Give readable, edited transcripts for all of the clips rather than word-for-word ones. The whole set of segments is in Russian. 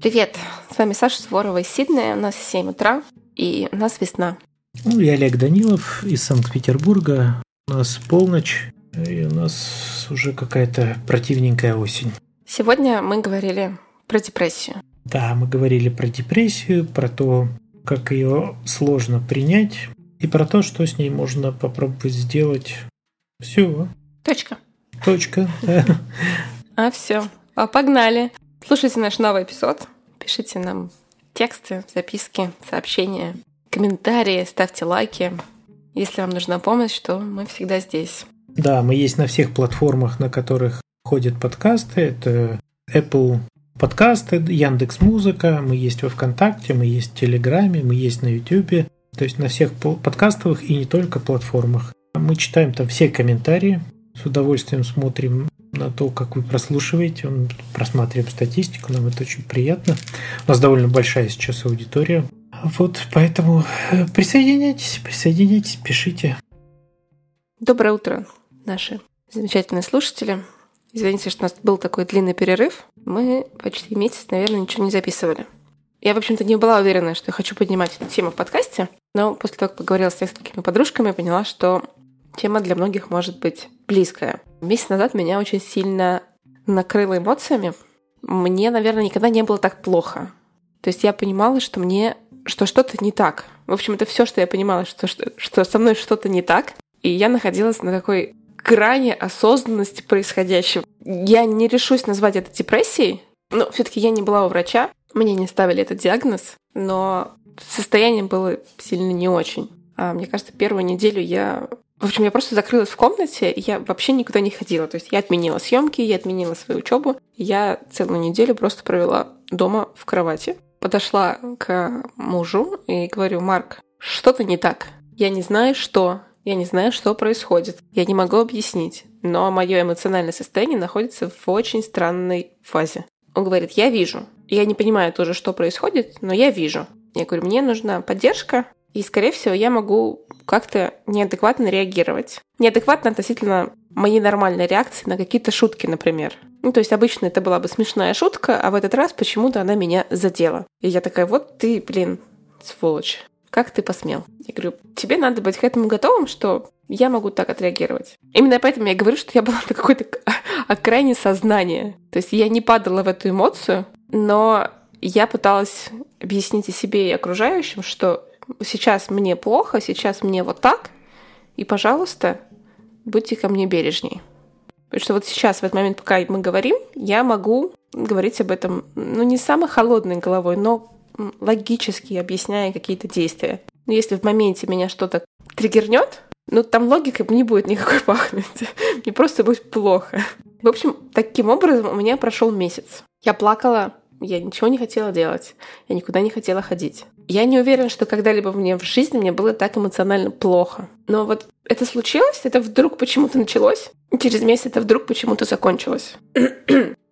Привет, с вами Саша Суворова из Сиднея, у нас 7 утра, и у нас весна. Я Олег Данилов из Санкт-Петербурга, у нас полночь, и у нас уже какая-то противненькая осень. Сегодня мы говорили про депрессию. Да, мы говорили про депрессию, про то, как ее сложно принять, и про то, что с ней можно попробовать сделать. Все. Точка. А все, погнали. Слушайте наш новый эпизод, пишите нам тексты, записки, сообщения, комментарии, ставьте лайки. Если вам нужна помощь, то мы всегда здесь. Да, мы есть на всех платформах, на которых ходят подкасты. Это Apple Podcast, Яндекс.Музыка, мы есть во Вконтакте, мы есть в Телеграме, мы есть на Ютьюбе. То есть на всех подкастовых и не только платформах. Мы читаем там все комментарии, с удовольствием смотрим на то, как вы прослушиваете. Мы просматриваем статистику, нам это очень приятно. У нас довольно большая сейчас аудитория. Вот, поэтому присоединяйтесь, пишите. Доброе утро, наши замечательные слушатели. Извините, что у нас был такой длинный перерыв. Мы почти месяц, наверное, ничего не записывали. Я, в общем-то, не была уверена, что я хочу поднимать эту тему в подкасте, но после того, как поговорила с несколькими подружками, я поняла, что тема для многих может быть близкая. Месяц назад меня очень сильно накрыло эмоциями. Мне, наверное, никогда не было так плохо. То есть я понимала, что что-то не так. В общем, это все, что я понимала, что со мной что-то не так. И я находилась на такой грани осознанности происходящего. Я не решусь назвать это депрессией. Но все-таки я не была у врача. Мне не ставили этот диагноз. Но состояние было сильно не очень. А мне кажется, первую неделю я просто закрылась в комнате, и я вообще никуда не ходила. То есть я отменила съемки, я отменила свою учебу. Я целую неделю просто провела дома в кровати. Подошла к мужу и говорю: «Марк, что-то не так. Я не знаю, что происходит. Я не могу объяснить, но мое эмоциональное состояние находится в очень странной фазе». Он говорит: «Я вижу. Я не понимаю тоже, что происходит, но я вижу». Я говорю: «Мне нужна поддержка, и, скорее всего, я могу как-то неадекватно реагировать. Неадекватно относительно моей нормальной реакции на какие-то шутки, например. Ну, то есть обычно это была бы смешная шутка, а в этот раз почему-то она меня задела. И я такая: вот ты, сволочь, как ты посмел?» Я говорю: «Тебе надо быть к этому готовым, что я могу так отреагировать». Именно поэтому я говорю, что я была на какой-то окраине сознания. То есть я не падала в эту эмоцию, но я пыталась объяснить и себе, и окружающим, что сейчас мне плохо, сейчас мне вот так, и, пожалуйста, будьте ко мне бережней. Потому что вот сейчас, в этот момент, пока мы говорим, я могу говорить об этом, не самой холодной головой, но логически объясняя какие-то действия. Но если в моменте меня что-то триггернет, там логика не будет никакой пахнуть, мне просто будет плохо. В общем, таким образом у меня прошел месяц. Я плакала, я ничего не хотела делать, я никуда не хотела ходить. Я не уверена, что когда-либо в жизни мне было так эмоционально плохо. Но вот это случилось, это вдруг почему-то началось, и через месяц это вдруг почему-то закончилось.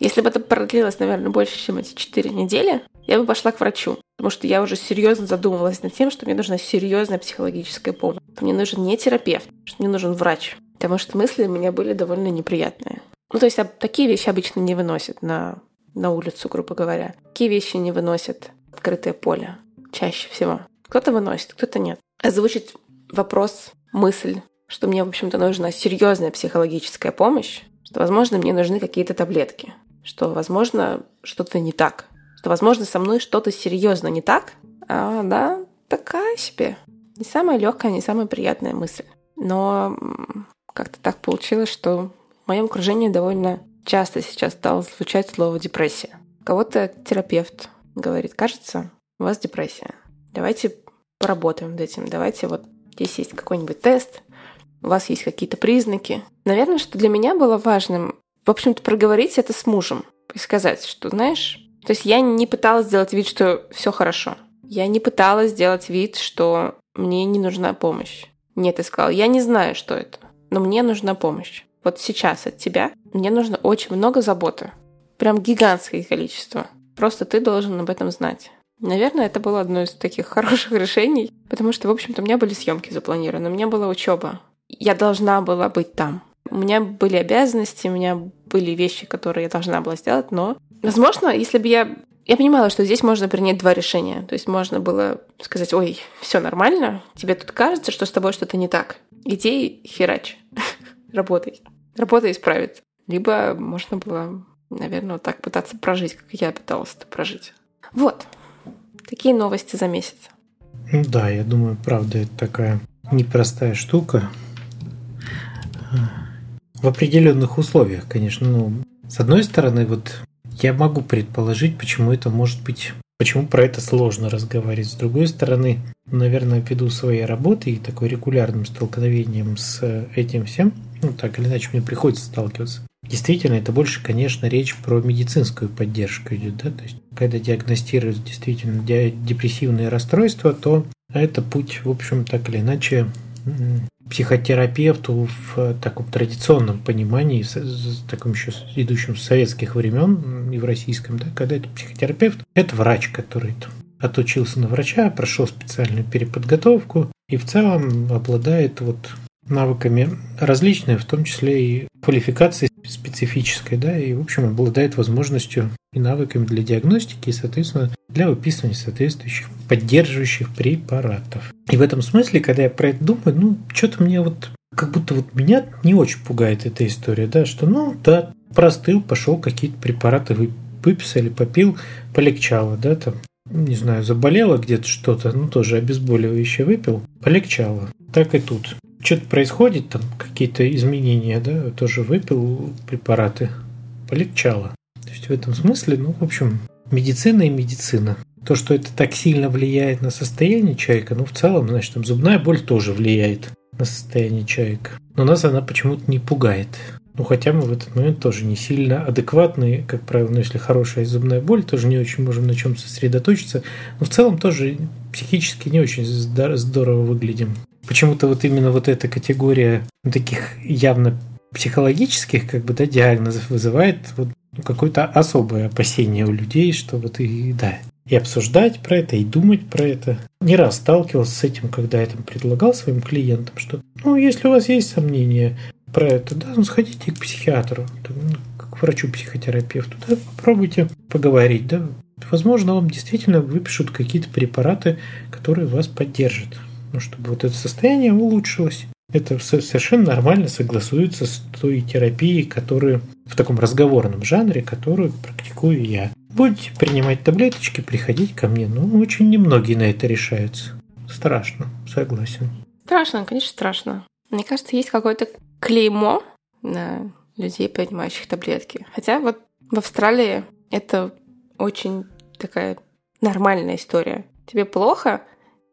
Если бы это продлилось, наверное, больше, чем эти 4 недели, я бы пошла к врачу, потому что я уже серьезно задумывалась над тем, что мне нужна серьезная психологическая помощь. Мне нужен не терапевт, что мне нужен врач, потому что мысли у меня были довольно неприятные. То есть такие вещи обычно не выносят на улицу, грубо говоря. Такие вещи не выносят открытое поле. Чаще всего. Кто-то выносит, кто-то нет. Озвучить вопрос, мысль, что мне, в общем-то, нужна серьезная психологическая помощь, что, возможно, мне нужны какие-то таблетки, что, возможно, что-то не так, что, возможно, со мной что-то серьезно не так, а она такая себе. Не самая легкая, не самая приятная мысль. Но как-то так получилось, что в моем окружении довольно часто сейчас стало звучать слово депрессия. Кого-то терапевт говорит: «Кажется, у вас депрессия. Давайте поработаем над этим. Давайте здесь есть какой-нибудь тест, у вас есть какие-то признаки». Наверное, что для меня было важным, в общем-то, проговорить это с мужем и сказать, что, то есть я не пыталась сделать вид, что все хорошо. Я не пыталась сделать вид, что мне не нужна помощь. Нет, я сказала: «Я не знаю, что это, но мне нужна помощь. Вот сейчас от тебя мне нужно очень много заботы. Прям гигантское количество. Просто ты должен об этом знать. Наверное, это было одно из таких хороших решений, потому что, в общем-то, у меня были съемки запланированы, у меня была учеба. Я должна была быть там. У меня были обязанности, у меня были вещи, которые я должна была сделать, но, возможно, если бы я понимала, что здесь можно принять два решения. То есть можно было сказать: ой, все нормально, тебе тут кажется, что с тобой что-то не так. Иди и херач, работай. Работа исправит. Либо можно было, наверное, вот так пытаться прожить, как я пыталась это прожить. Вот. Такие новости за месяц. Да, я думаю, правда, это такая непростая штука. В определенных условиях, конечно. Ну, с одной стороны, вот я могу предположить, почему это может быть, почему про это сложно разговаривать. С другой стороны, наверное, ввиду своей работы и такой регулярным столкновением с этим всем, ну, так или иначе, мне приходится сталкиваться. Действительно, это больше, конечно, речь про медицинскую поддержку идет, да, то есть когда диагностируют действительно депрессивные расстройства, то это путь, в общем, так или иначе, психотерапевту в таком традиционном понимании, в таком еще идущем с советских времен и в российском, да, когда это психотерапевт, это врач, который отучился на врача, прошел специальную переподготовку и в целом обладает вот навыками различными, в том числе и квалификацией специфической, да, и, в общем, обладает возможностью и навыками для диагностики и, соответственно, для выписывания соответствующих поддерживающих препаратов. И в этом смысле, когда я про это думаю, ну, что-то мне вот, как будто вот меня не очень пугает эта история, да, что, ну, да, простыл, пошел, какие-то препараты выписали, попил, полегчало, да, там, не знаю, заболело где-то что-то, ну, тоже обезболивающее выпил, полегчало. Так и тут. Что-то происходит, там какие-то изменения, да, тоже выпил препараты, полегчало. То есть в этом смысле, ну, в общем, медицина и медицина. То, что это так сильно влияет на состояние человека, ну, в целом, значит, там зубная боль тоже влияет на состояние человека. Но нас она почему-то не пугает. Ну, хотя мы в этот момент тоже не сильно адекватны, как правило, ну, если хорошая зубная боль, тоже не очень можем на чем сосредоточиться. Но в целом тоже психически не очень здорово выглядим. Почему-то вот именно вот эта категория таких явно психологических, как бы, да, диагнозов вызывает вот какое-то особое опасение у людей, что вот и да, и обсуждать про это, и думать про это. Не раз сталкивался с этим, когда я там предлагал своим клиентам, что, ну, если у вас есть сомнения про это, да, ну, сходите к психиатру, к врачу-психотерапевту, да, попробуйте поговорить, да. Возможно, вам действительно выпишут какие-то препараты, которые вас поддержат. Ну, чтобы вот это состояние улучшилось. Это совершенно нормально согласуется с той терапией, которую в таком разговорном жанре, которую практикую я. Будете принимать таблеточки, приходить ко мне. Ну, очень немногие на это решаются. Страшно, согласен. Страшно, конечно, страшно. Мне кажется, есть какое-то клеймо на людей, принимающих таблетки. Хотя вот в Австралии это очень такая нормальная история. Тебе плохо?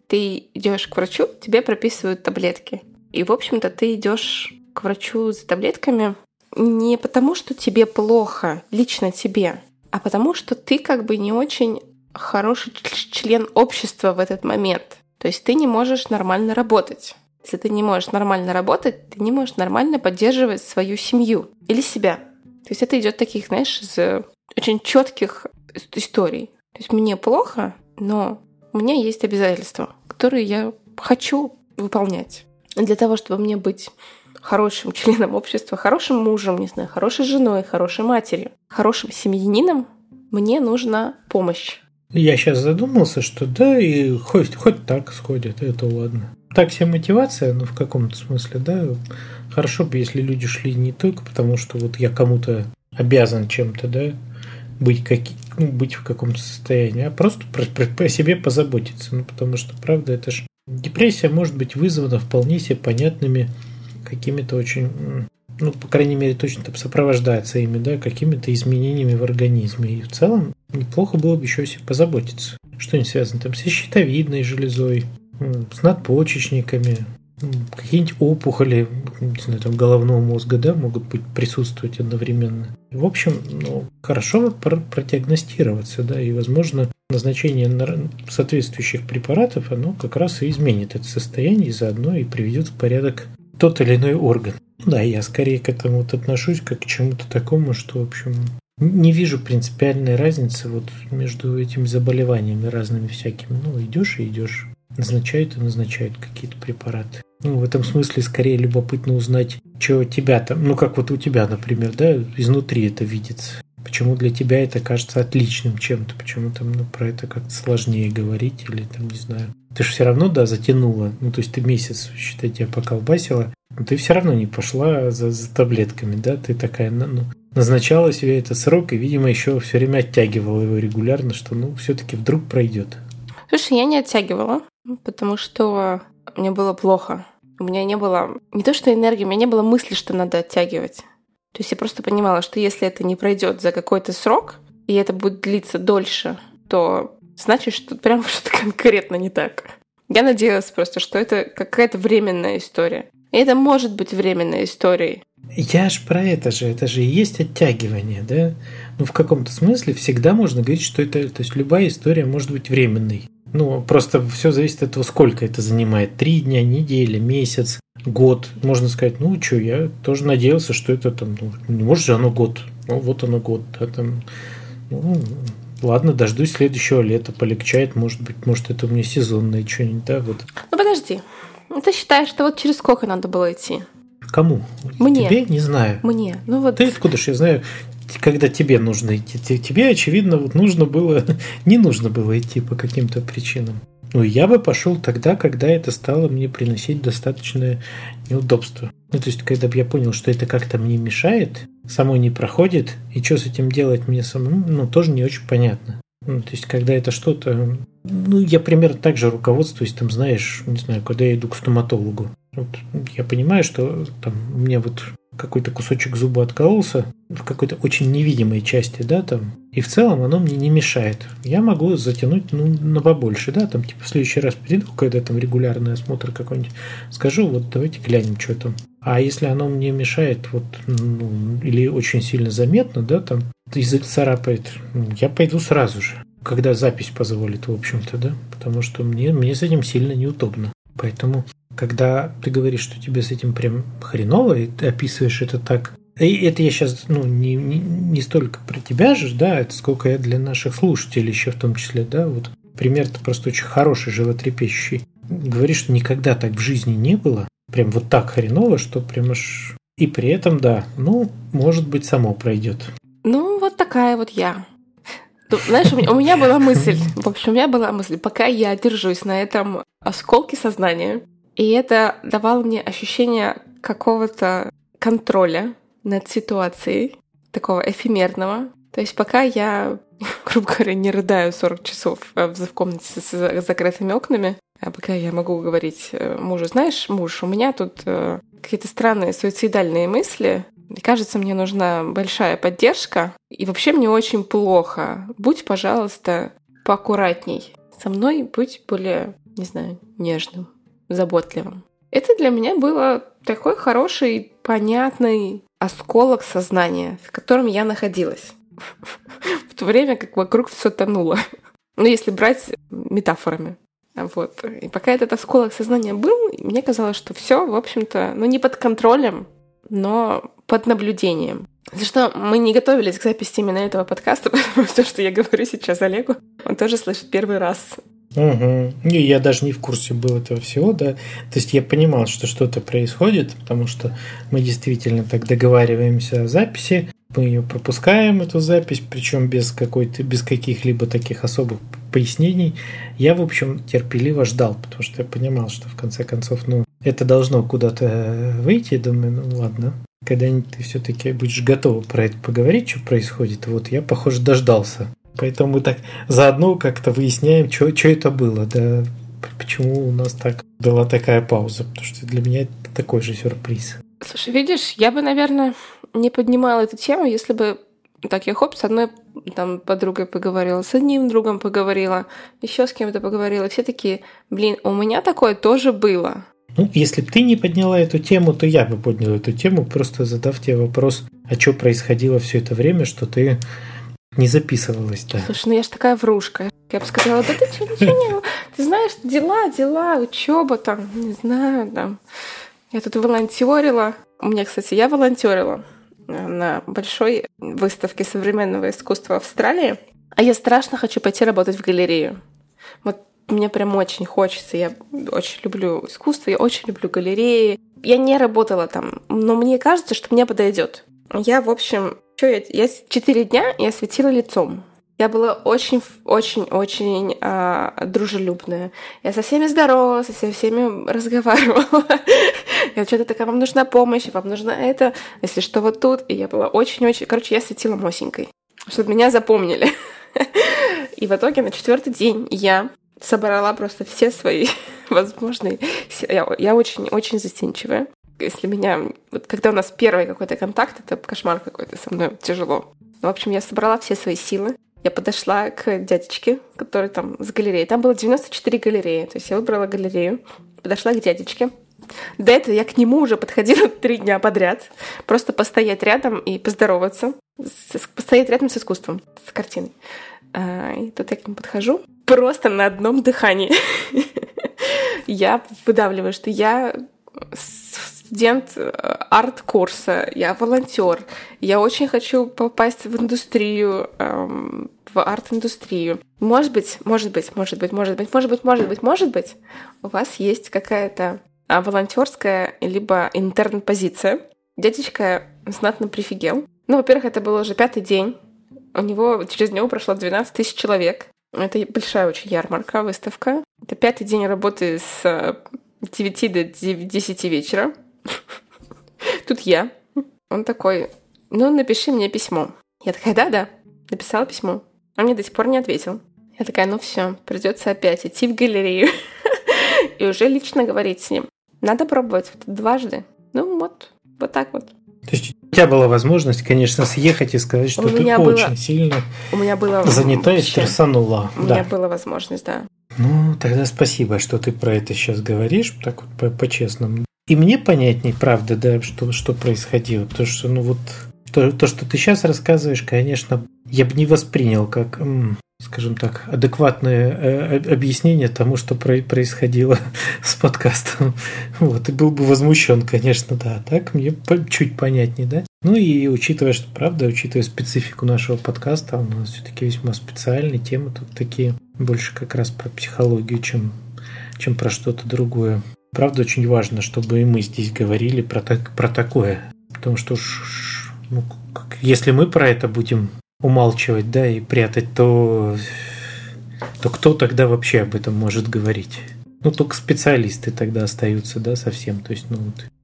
Ты идешь к врачу, тебе прописывают таблетки. И, в общем-то, ты идешь к врачу за таблетками не потому, что тебе плохо, лично тебе, а потому, что ты как бы не очень хороший член общества в этот момент. То есть ты не можешь нормально работать. Если ты не можешь нормально работать, ты не можешь нормально поддерживать свою семью или себя. То есть это идет таких, знаешь, из очень четких историй. То есть мне плохо, но у меня есть обязательства, которые я хочу выполнять. Для того, чтобы мне быть хорошим членом общества, хорошим мужем, не знаю, хорошей женой, хорошей матерью, хорошим семьянином, мне нужна помощь. Я сейчас задумался, что да, и хоть так сходит, это ладно. Так себе мотивация, ну, в каком-то смысле, да, хорошо бы, если люди шли не только потому, что вот я кому-то обязан чем-то, да, быть в каком-то состоянии, а просто о себе позаботиться. Ну, потому что, правда, это ж депрессия может быть вызвана вполне себе понятными какими-то очень, ну, по крайней мере, точно там сопровождается ими, да, какими-то изменениями в организме. И в целом неплохо было бы еще о себе позаботиться. Что-нибудь связано там со щитовидной железой, с надпочечниками, какие-нибудь опухоли, не знаю, там, головного мозга, да, могут быть присутствовать одновременно. В общем, ну, хорошо продиагностироваться, да, и, возможно, назначение соответствующих препаратов, оно как раз и изменит это состояние, и заодно и приведет в порядок тот или иной орган. Да, я скорее к этому отношусь, как к чему-то такому, что, в общем, Не вижу принципиальной разницы вот между этими заболеваниями разными всякими. Ну, идешь и идешь. Назначают и назначают какие-то препараты. Ну, в этом смысле скорее любопытно узнать, что тебя там, ну, как вот у тебя, например, да, изнутри это видится. Почему для тебя это кажется отличным чем-то? Почему там, ну, про это как-то сложнее говорить или там, не знаю. Ты же все равно, да, затянула. Ну, то есть ты месяц, считай, тебя поколбасила, но ты все равно не пошла за таблетками, да? Ты такая, ну, назначала себе этот срок и, видимо, еще все время оттягивала его регулярно, что, ну, все-таки вдруг пройдет. Слушай, я не оттягивала, потому что мне было плохо. У меня не было, не то что энергии, у меня не было мысли, что надо оттягивать. То есть я просто понимала, что если это не пройдет за какой-то срок, и это будет длиться дольше, то значит, что прям что-то конкретно не так. Я надеялась просто, что это какая-то временная история. И это может быть временной историей. Я ж про это же и есть оттягивание, да? Ну, в каком-то смысле всегда можно говорить, что это, то есть любая история может быть временной. Ну, просто все зависит от того, сколько это занимает. 3 дня, неделя, месяц, год. Можно сказать, ну, что, я тоже надеялся, что это там, ну, не может же оно год. Ну, вот оно год. Да, там, ну, ладно, дождусь следующего лета, полегчает, может, это у меня сезонное что-нибудь, да, вот. Ну, подожди. Ты считаешь, что вот через сколько надо было идти? Кому? Мне. Тебе? Не знаю. Мне. Ну, вот. Ты откуда ж я знаю, когда тебе нужно идти? Тебе, очевидно, вот нужно было, не нужно было идти по каким-то причинам. Ну, я бы пошел тогда, когда это стало мне приносить достаточное неудобство. Ну, то есть, когда бы я понял, что это как-то мне мешает, само не проходит, и что с этим делать мне самому, ну, тоже не очень понятно. Ну, то есть, когда это что-то... Ну, я примерно так же руководствуюсь, там, знаешь, не знаю, когда я иду к стоматологу. Вот, я понимаю, что там у меня вот какой-то кусочек зуба откололся в какой-то очень невидимой части, да, там, и в целом оно мне не мешает. Я могу затянуть, ну, на побольше, да, там, типа, в следующий раз приду, когда там регулярный осмотр какой-нибудь, скажу, вот, давайте глянем, что там. А если оно мне мешает, вот, ну, или очень сильно заметно, да, там, язык царапает, я пойду сразу же, когда запись позволит, в общем-то, да, потому что мне с этим сильно неудобно. Поэтому, когда ты говоришь, что тебе с этим прям хреново, и ты описываешь это так, и это я сейчас, ну, не столько про тебя же, да, это сколько я для наших слушателей еще в том числе, да, вот пример-то просто очень хороший, животрепещущий. Говоришь, что никогда так в жизни не было, прям вот так хреново, что прям аж... И при этом, да, ну, может быть, само пройдет. Ну, вот такая вот я. Знаешь, у меня была мысль, в общем, пока я держусь на этом осколке сознания, и это давало мне ощущение какого-то контроля над ситуацией, такого эфемерного. То есть пока я, грубо говоря, не рыдаю 40 часов в комнате с закрытыми окнами, а пока я могу говорить мужу, знаешь, муж, у меня тут какие-то странные суицидальные мысли, кажется, мне нужна большая поддержка. И вообще мне очень плохо. Будь, пожалуйста, поаккуратней. Со мной будь более, не знаю, нежным, заботливым. Это для меня было такой хороший, понятный осколок сознания, в котором я находилась. В то время как вокруг все тонуло. Ну, если брать метафорами. Вот. И пока этот осколок сознания был, мне казалось, что все, в общем-то, ну, не под контролем, но под наблюдением. За что мы не готовились к записи именно этого подкаста, потому что все, что я говорю сейчас Олегу, он тоже слышит первый раз. Угу. И я даже не в курсе был этого всего, да. То есть я понимал, что что-то происходит, потому что мы действительно так договариваемся о записи, мы ее пропускаем, эту запись, причем без каких-либо таких особых пояснений. Я, в общем, терпеливо ждал, потому что я понимал, что в конце концов, ну, это должно куда-то выйти. Думаю, ну ладно, когда-нибудь ты все-таки будешь готова про это поговорить, что происходит. Вот я, похоже, дождался. Поэтому мы так заодно как-то выясняем, что это было, да, почему у нас так была такая пауза, потому что для меня это такой же сюрприз. Слушай, видишь, я бы, наверное, не поднимала эту тему, если бы так я хоп, с одной там подругой поговорила, с одним другом поговорила, еще с кем-то поговорила. Все такие, блин, у меня такое тоже было. Ну, если бы ты не подняла эту тему, то я бы поднял эту тему, просто задав тебе вопрос, а что происходило все это время, что ты не записывалась, да. Слушай, ну я ж такая врушка. Я бы сказала, да ты что, ничего не... Ты знаешь, дела, учеба там, не знаю, там. Я тут волонтерила. У меня, кстати, я волонтерила. на большой выставке современного искусства в Австралии. А я страшно хочу пойти работать в галерею. Вот мне прям очень хочется. Я очень люблю искусство, я очень люблю галереи. Я не работала там, но мне кажется, что мне подойдет. Я, в общем, 4 дня я светила лицом. Я была очень-очень-очень дружелюбная. Я со всеми здоровалась, со всеми разговаривала. Я что-то такая, вам нужна помощь, вам нужна это, если что, вот тут. И я была очень-очень... Короче, я светила мосенькой, чтобы меня запомнили. И в итоге на 4-й день я собрала просто все свои возможные... Я очень-очень застенчивая. Если меня... Вот когда у нас первый какой-то контакт, это кошмар какой-то, со мной тяжело. В общем, я собрала все свои силы. Я подошла к дядечке, который там с галереей. Там было 94 галереи. То есть я выбрала галерею, подошла к дядечке. До этого я к нему уже подходила 3 дня подряд. Просто постоять рядом и поздороваться. Постоять рядом с искусством, с картиной. И тут я к нему подхожу. Просто на одном дыхании. Я выдавливаю, что я студент арт-курса, я волонтер, я очень хочу попасть в индустрию, в арт-индустрию. Может быть, у вас есть какая-то волонтерская либо интерн-позиция. Дядечка знатно прифигел. Ну, во-первых, это был уже 5-й день. Через него прошло 12 000 человек. Это большая очень ярмарка, выставка. Это 5-й день работы с 9 до 10 вечера. Тут я. Он такой, ну, напиши мне письмо. Я такая, да, написала письмо. А мне до сих пор не ответил. Я такая, ну все, придется опять идти в галерею и уже лично говорить с ним. Надо пробовать дважды. Ну вот так вот. То есть у тебя была возможность, конечно, съехать и сказать, что ты очень сильно занята и стрессанула. У меня была возможность, да. Ну, тогда спасибо, что ты про это сейчас говоришь, так вот по-честному. И мне понятней, правда, да, что происходило. Потому что, что ты сейчас рассказываешь, конечно, я бы не воспринял как, скажем так, адекватное объяснение тому, что происходило с подкастом. Вот, и был бы возмущен, конечно, да. Так мне чуть понятней, да. Ну и учитывая специфику нашего подкаста, у нас все-таки весьма специальные темы, тут такие больше как раз про психологию, чем про что-то другое. Правда, очень важно, чтобы и мы здесь говорили про такое. Потому что если мы про это будем умалчивать, да, и прятать, то кто тогда вообще об этом может говорить? Ну, только специалисты тогда остаются, да, совсем. То есть,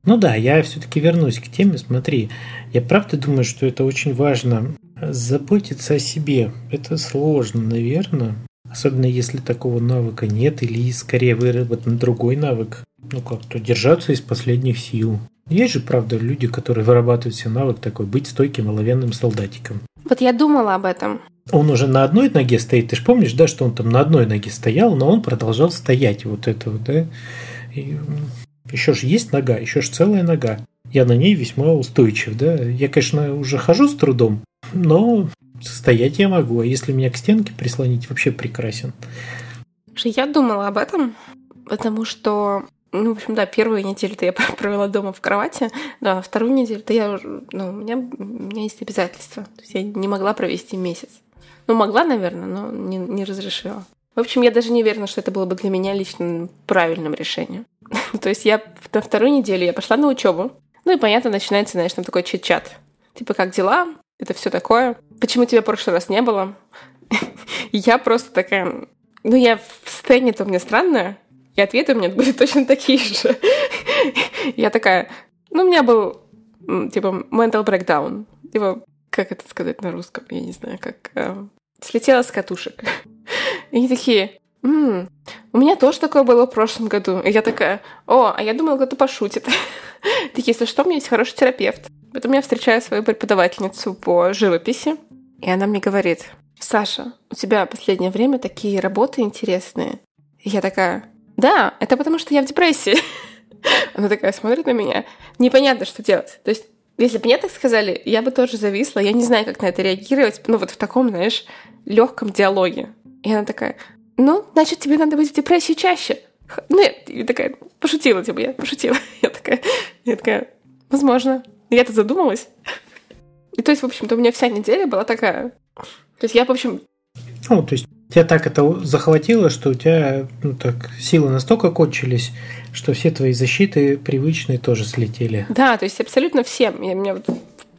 я все-таки вернусь к теме. Смотри, я правда думаю, что это очень важно. Заботиться о себе. Это сложно, наверное. Особенно если такого навыка нет, или скорее выработан другой навык. Как-то держаться из последних сил. Есть же, правда, люди, которые вырабатывают себе навык такой, быть стойким оловянным солдатиком. Вот я думала об этом. Он уже на одной ноге стоит. Ты же помнишь, да, что он там на одной ноге стоял, но он продолжал стоять вот этого, да? И еще же есть нога, еще же целая нога. Я на ней весьма устойчив, да? Я, конечно, уже хожу с трудом, но стоять я могу. А если меня к стенке прислонить, вообще прекрасен. Я думала об этом, потому что... в общем, да, первую неделю-то я провела дома в кровати, да, а вторую неделю-то я уже... у меня есть обязательства. То есть я не могла провести месяц. Могла, наверное, но не разрешила. В общем, я даже не уверена, что это было бы для меня лично правильным решением. То есть я на вторую неделю я пошла на учебу. И, понятно, начинается, знаешь, там такой чит-чат. Типа, как дела? Это все такое. Почему тебя в прошлый раз не было? Я просто такая... я в состоянии-то у меня странное. И ответы у меня были точно такие же. Я такая, у меня был, mental breakdown. Как это сказать на русском? Я не знаю, как... слетела с катушек. И они такие, у меня тоже такое было в прошлом году. И я такая, а я думала, кто-то пошутит. Такие, если что, у меня есть хороший терапевт. Потом я встречаю свою преподавательницу по живописи. И она мне говорит, Саша, у тебя в последнее время такие работы интересные. И я такая... Да, это потому, что я в депрессии. Она такая смотрит на меня. Непонятно, что делать. То есть, если бы мне так сказали, я бы тоже зависла. Я не знаю, как на это реагировать. В таком, знаешь, легком диалоге. И она такая, значит, тебе надо быть в депрессии чаще. Я такая, пошутила. Я такая, возможно. Я-то задумалась. И то есть, в общем-то, у меня вся неделя была такая. То есть я, в общем... Ну, то есть тебя так это захватило, что у тебя ну, так, силы настолько кончились, что все твои защиты привычные тоже слетели. Да, то есть абсолютно всем.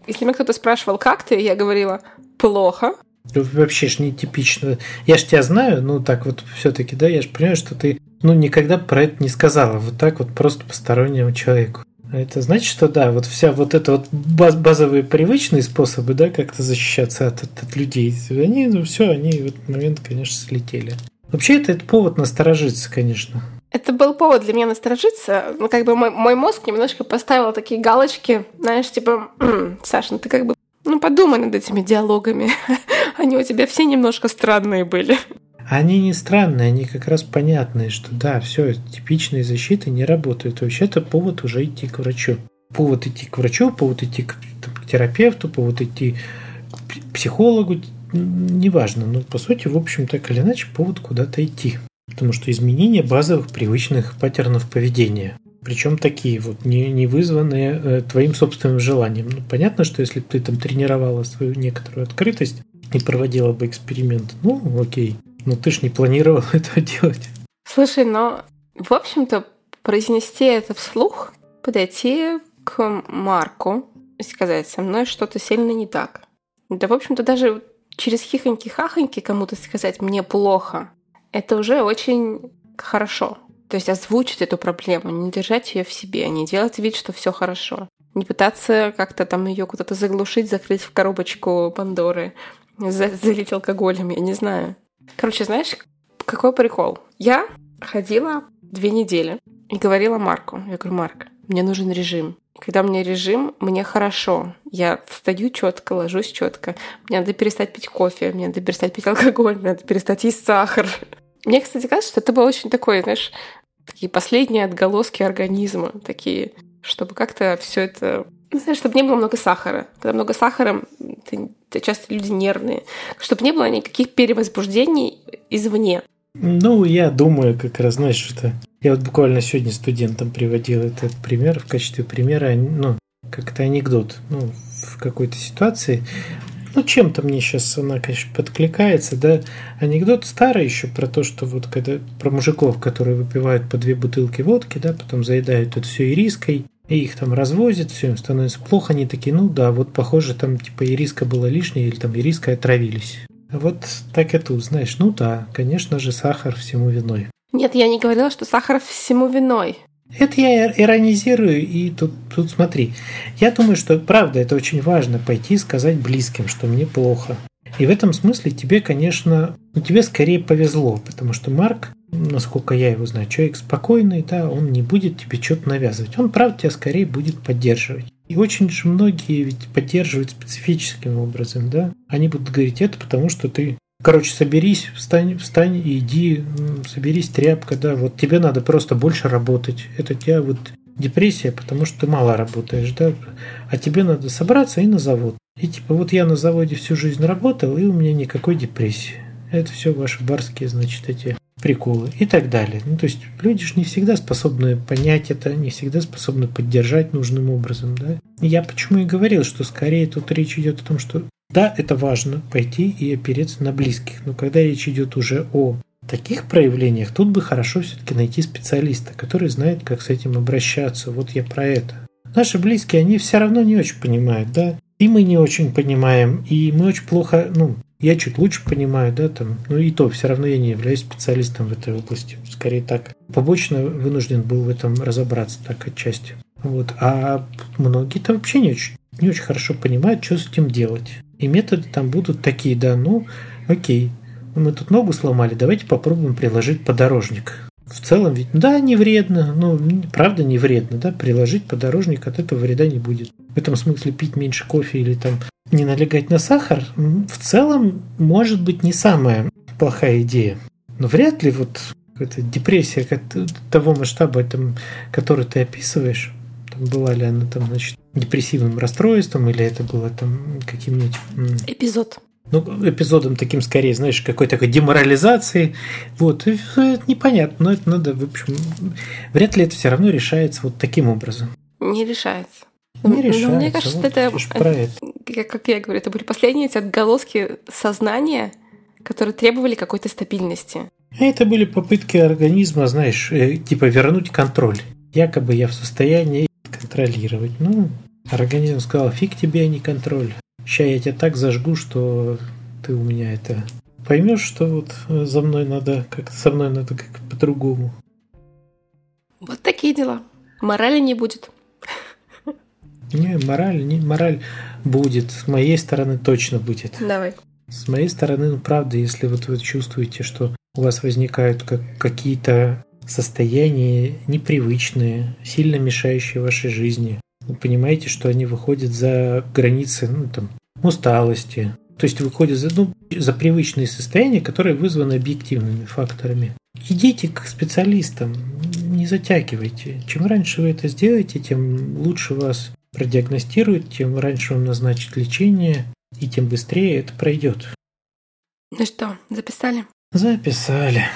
Если меня кто-то спрашивал, как ты, я говорила, плохо. Вообще ж нетипично. Я ж тебя знаю, ну так вот все-таки, да, я ж понимаю, что ты ну, никогда про это не сказала. Вот так вот просто постороннему человеку. Это значит, что да, вот вся вот эта вот базовые привычные способы, да, как-то защищаться от людей, они, ну все, они в этот момент, конечно, слетели. Вообще это повод насторожиться, конечно. Это был повод для меня насторожиться, но как бы мой мозг немножко поставил такие галочки, знаешь, типа, Саша, ну ты как бы, ну подумай над этими диалогами, они у тебя все немножко странные были. Они не странные, они как раз понятные, что да, все, типичные защиты не работают. Вообще-то повод уже идти к врачу. Повод идти к врачу, повод идти к терапевту, повод идти к психологу, неважно. Но по сути, в общем, так или иначе, повод куда-то идти. Потому что изменение базовых привычных паттернов поведения. Причем такие вот, не вызванные твоим собственным желанием. Ну, понятно, что если бы ты там тренировала свою некоторую открытость и проводила бы эксперимент, ну окей. Ну, ты ж не планировал этого делать. Слушай, но, в общем-то, произнести это вслух, подойти к Марку и сказать, со мной что-то сильно не так. Да, в общем-то, даже через хихоньки-хахоньки кому-то сказать «мне плохо» — это уже очень хорошо. То есть озвучить эту проблему, не держать ее в себе, не делать вид, что все хорошо, не пытаться как-то там ее куда-то заглушить, закрыть в коробочку Пандоры, залить алкоголем, я не знаю. Короче, знаешь, какой прикол? Я ходила 2 недели и говорила Марку. Я говорю, Марк, мне нужен режим. Когда у меня режим, мне хорошо. Я встаю четко, ложусь четко. Мне надо перестать пить кофе, мне надо перестать пить алкоголь, мне надо перестать есть сахар. Мне, кстати, кажется, что это было очень такое, знаешь, такие последние отголоски организма, такие, чтобы как-то все это... Знаешь, чтобы не было много сахара. Когда много сахара, часто люди нервные. Чтобы не было никаких перевозбуждений извне. Ну, я думаю, как раз, знаешь, что... Я вот буквально сегодня студентам приводил этот пример в качестве примера, ну, как-то анекдот. Ну, в какой-то ситуации... Ну, чем-то мне сейчас она, конечно, подкликается, да. Анекдот старый еще про то, что вот когда... Про мужиков, которые выпивают по 2 бутылки водки, да, потом заедают это все ириской. И их там развозят, все им становится плохо, они такие, ну да, вот похоже там типа ириска была лишняя или там ириска отравились. Вот так и тут, знаешь, ну да, конечно же сахар всему виной. Нет, я не говорила, что сахар всему виной. Это я иронизирую, и тут смотри, я думаю, что правда это очень важно пойти и сказать близким, что мне плохо. И в этом смысле тебе, конечно, ну, тебе скорее повезло, потому что Марк, насколько я его знаю, человек спокойный, да, он не будет тебе что-то навязывать. Он, правда, тебя скорее будет поддерживать. И очень же многие ведь поддерживают специфическим образом, да. Они будут говорить это, потому что ты, короче, соберись, встань и иди, соберись, тряпка, да, вот тебе надо просто больше работать. Это тебя вот депрессия, потому что ты мало работаешь, да, а тебе надо собраться и на завод. И типа вот я на заводе всю жизнь работал, и у меня никакой депрессии. Это все ваши барские, значит, эти приколы и так далее. Ну, то есть люди же не всегда способны понять это, не всегда способны поддержать нужным образом, да. Я почему и говорил, что скорее тут речь идет о том, что да, это важно пойти и опереться на близких, но когда речь идет уже о таких проявлениях, тут бы хорошо все-таки найти специалиста, который знает, как с этим обращаться. Вот я про это. Наши близкие, они все равно не очень понимают, да. И мы не очень понимаем, и мы очень плохо, ну, я чуть лучше понимаю, да, там, ну и то, все равно я не являюсь специалистом в этой области, скорее так. Побочно вынужден был в этом разобраться так отчасти. Вот, а многие-то вообще не очень хорошо понимают, что с этим делать. И методы там будут такие, да, ну, окей, мы тут ногу сломали, давайте попробуем приложить подорожник. В целом ведь, да, не вредно, но правда не вредно, да, приложить подорожник, от этого вреда не будет. В этом смысле пить меньше кофе или там не налегать на сахар, в целом, может быть, не самая плохая идея. Но вряд ли вот эта депрессия того масштаба, там, который ты описываешь, там, была ли она там, значит, депрессивным расстройством или это было там каким-нибудь... Эпизод. Ну, эпизодом таким скорее, знаешь, какой-то такой деморализации. Вот, это непонятно, но это надо, в общем, вряд ли это все равно решается вот таким образом. Не решается. Ну, мне кажется, вот, это... как я говорю, это были последние эти отголоски сознания, которые требовали какой-то стабильности. Это были попытки организма, знаешь, типа вернуть контроль. Якобы я в состоянии контролировать. Ну, организм сказал, фиг тебе, а не контроль. Сейчас я тебя так зажгу, что ты у меня это... Поймешь, что вот со мной надо как по-другому. Вот такие дела. Морали не будет. Мораль будет. С моей стороны точно будет. Давай. С моей стороны, ну, правда, если вот вы чувствуете, что у вас возникают какие-то состояния непривычные, сильно мешающие вашей жизни, вы понимаете, что они выходят за границы, ну, там, усталости, то есть выходят за привычные состояния, которые вызваны объективными факторами. Идите к специалистам, не затягивайте. Чем раньше вы это сделаете, тем лучше вас продиагностируют, тем раньше вам назначат лечение, и тем быстрее это пройдет. Ну что, записали? Записали.